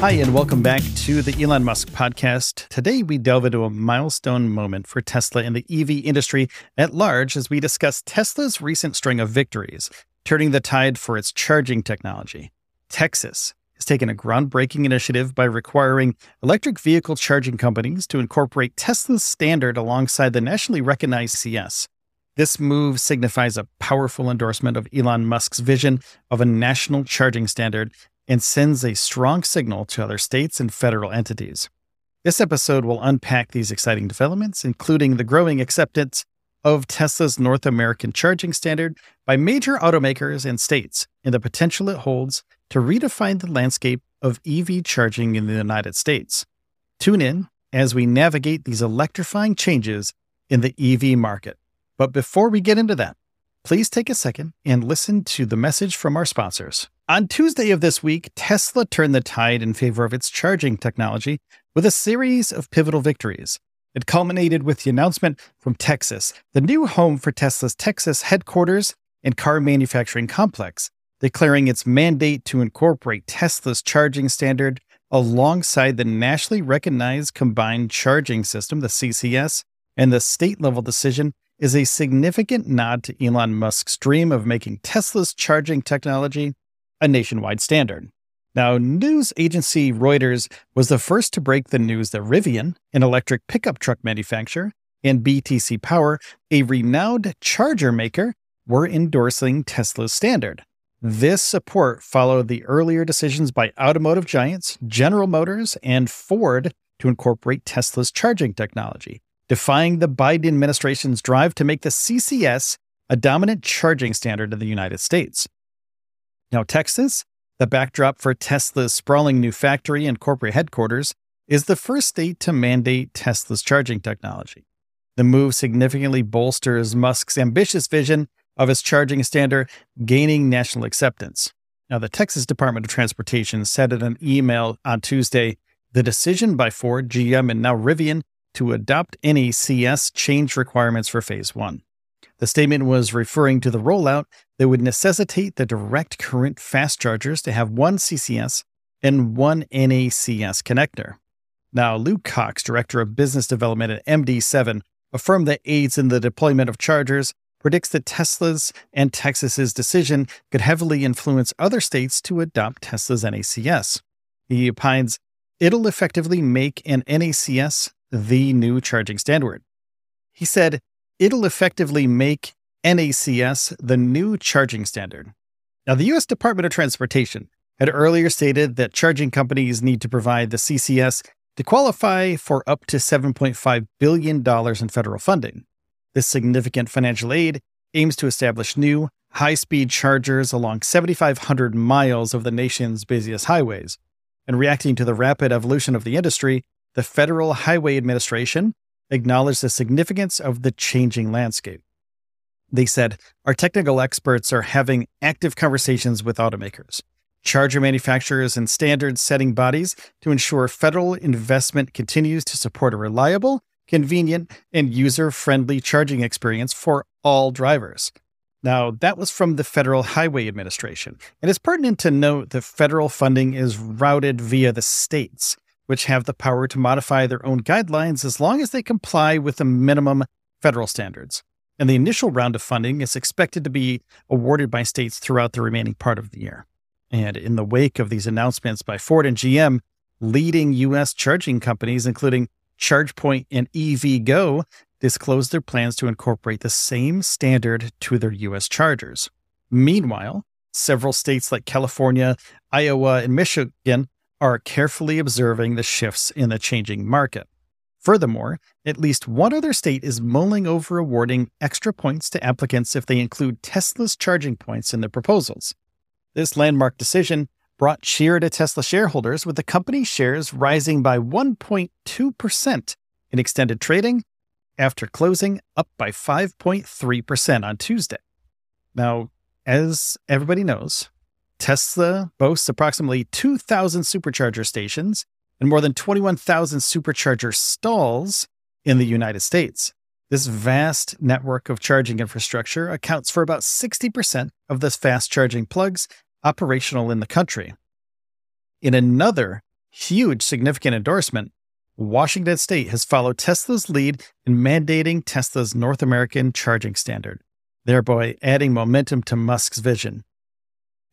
Hi, and welcome back to the Elon Musk podcast. Today, we delve into a milestone moment for Tesla and the EV industry at large as we discuss Tesla's recent string of victories, turning the tide for its charging technology. Texas has taken a groundbreaking initiative by requiring electric vehicle charging companies to incorporate Tesla's standard alongside the nationally recognized CS. This move signifies a powerful endorsement of Elon Musk's vision of a national charging standard and sends a strong signal to other states and federal entities. This episode will unpack these exciting developments, including the growing acceptance of Tesla's North American Charging Standard by major automakers and states, and the potential it holds to redefine the landscape of EV charging in the United States. Tune in as we navigate these electrifying changes in the EV market. But before we get into that, please take a second and listen to the message from our sponsors. On Tuesday of this week, Tesla turned the tide in favor of its charging technology with a series of pivotal victories. It culminated with the announcement from Texas, the new home for Tesla's Texas headquarters and car manufacturing complex, declaring its mandate to incorporate Tesla's charging standard alongside the nationally recognized Combined Charging System, the CCS, and the state-level decision is a significant nod to Elon Musk's dream of making Tesla's charging technology a nationwide standard. Now, news agency Reuters was the first to break the news that Rivian, an electric pickup truck manufacturer, and BTC Power, a renowned charger maker, were endorsing Tesla's standard. This support followed the earlier decisions by automotive giants General Motors and Ford to incorporate Tesla's charging technology, defying the Biden administration's drive to make the CCS a dominant charging standard in the United States. Now, Texas, the backdrop for Tesla's sprawling new factory and corporate headquarters, is the first state to mandate Tesla's charging technology. The move significantly bolsters Musk's ambitious vision of his charging standard gaining national acceptance. Now, the Texas Department of Transportation said in an email on Tuesday, the decision by Ford, GM, and now Rivian to adopt any CS change requirements for Phase 1. The statement was referring to the rollout that would necessitate the direct current fast chargers to have one CCS and one NACS connector. Now, Lew Cox, Director of Business Development at MD7, a firm that aids in the deployment of chargers, predicts that Tesla's and Texas's decision could heavily influence other states to adopt Tesla's NACS. He opines it'll effectively make an NACS the new charging standard. He said, it'll effectively make NACS the new charging standard. Now, the U.S. Department of Transportation had earlier stated that charging companies need to provide the CCS to qualify for up to $7.5 billion in federal funding. This significant financial aid aims to establish new, high-speed chargers along 7,500 miles of the nation's busiest highways. And reacting to the rapid evolution of the industry, the Federal Highway Administration acknowledged the significance of the changing landscape. They said, our technical experts are having active conversations with automakers, charger manufacturers, and standard-setting bodies to ensure federal investment continues to support a reliable, convenient, and user-friendly charging experience for all drivers. Now, that was from the Federal Highway Administration, and it's pertinent to note that federal funding is routed via the states, which have the power to modify their own guidelines as long as they comply with the minimum federal standards. And the initial round of funding is expected to be awarded by states throughout the remaining part of the year. And in the wake of these announcements by Ford and GM, leading U.S. charging companies, including ChargePoint and EVGo, disclosed their plans to incorporate the same standard to their U.S. chargers. Meanwhile, several states like California, Iowa, and Michigan are carefully observing the shifts in the changing market. Furthermore, at least one other state is mulling over awarding extra points to applicants if they include Tesla's charging points in their proposals. This landmark decision brought cheer to Tesla shareholders, with the company's shares rising by 1.2% in extended trading after closing, up by 5.3% on Tuesday. Now, as everybody knows, Tesla boasts approximately 2,000 supercharger stations and more than 21,000 supercharger stalls in the United States. This vast network of charging infrastructure accounts for about 60% of the fast charging plugs operational in the country. In another huge, significant endorsement, Washington State has followed Tesla's lead in mandating Tesla's North American Charging Standard, thereby adding momentum to Musk's vision.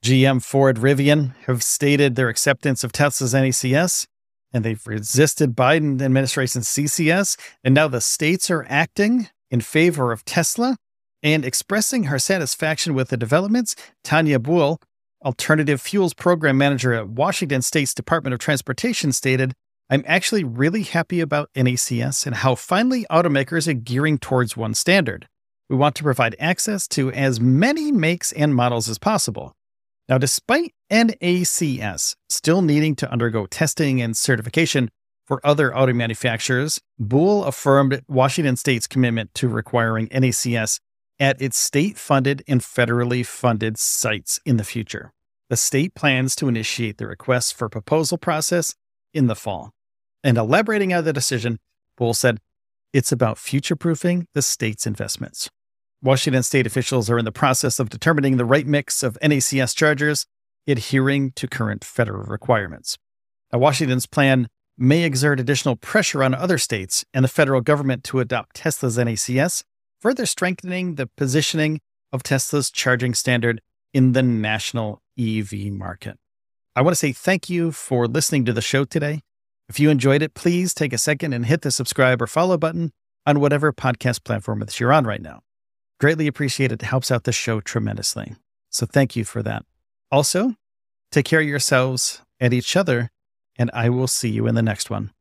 GM, Ford, Rivian have stated their acceptance of Tesla's NECS, and they've resisted Biden administration's CCS, and now the states are acting in favor of Tesla and expressing her satisfaction with the developments. Tanya Bull, Alternative Fuels Program Manager at Washington State's Department of Transportation, stated, "I'm actually really happy about NECS and how finally automakers are gearing towards one standard. We want to provide access to as many makes and models as possible." Now, despite NACS still needing to undergo testing and certification for other auto manufacturers, Bull affirmed Washington State's commitment to requiring NACS at its state-funded and federally funded sites in the future. The state plans to initiate the request for proposal process in the fall. And elaborating on the decision, Bull said, "It's about future-proofing the state's investments." Washington State officials are in the process of determining the right mix of NACS chargers, adhering to current federal requirements. Now, Washington's plan may exert additional pressure on other states and the federal government to adopt Tesla's NACS, further strengthening the positioning of Tesla's charging standard in the national EV market. I want to say thank you for listening to the show today. If you enjoyed it, please take a second and hit the subscribe or follow button on whatever podcast platform that you're on right now. Greatly appreciated. It helps out the show tremendously. So thank you for that. Also, take care of yourselves and each other, and I will see you in the next one.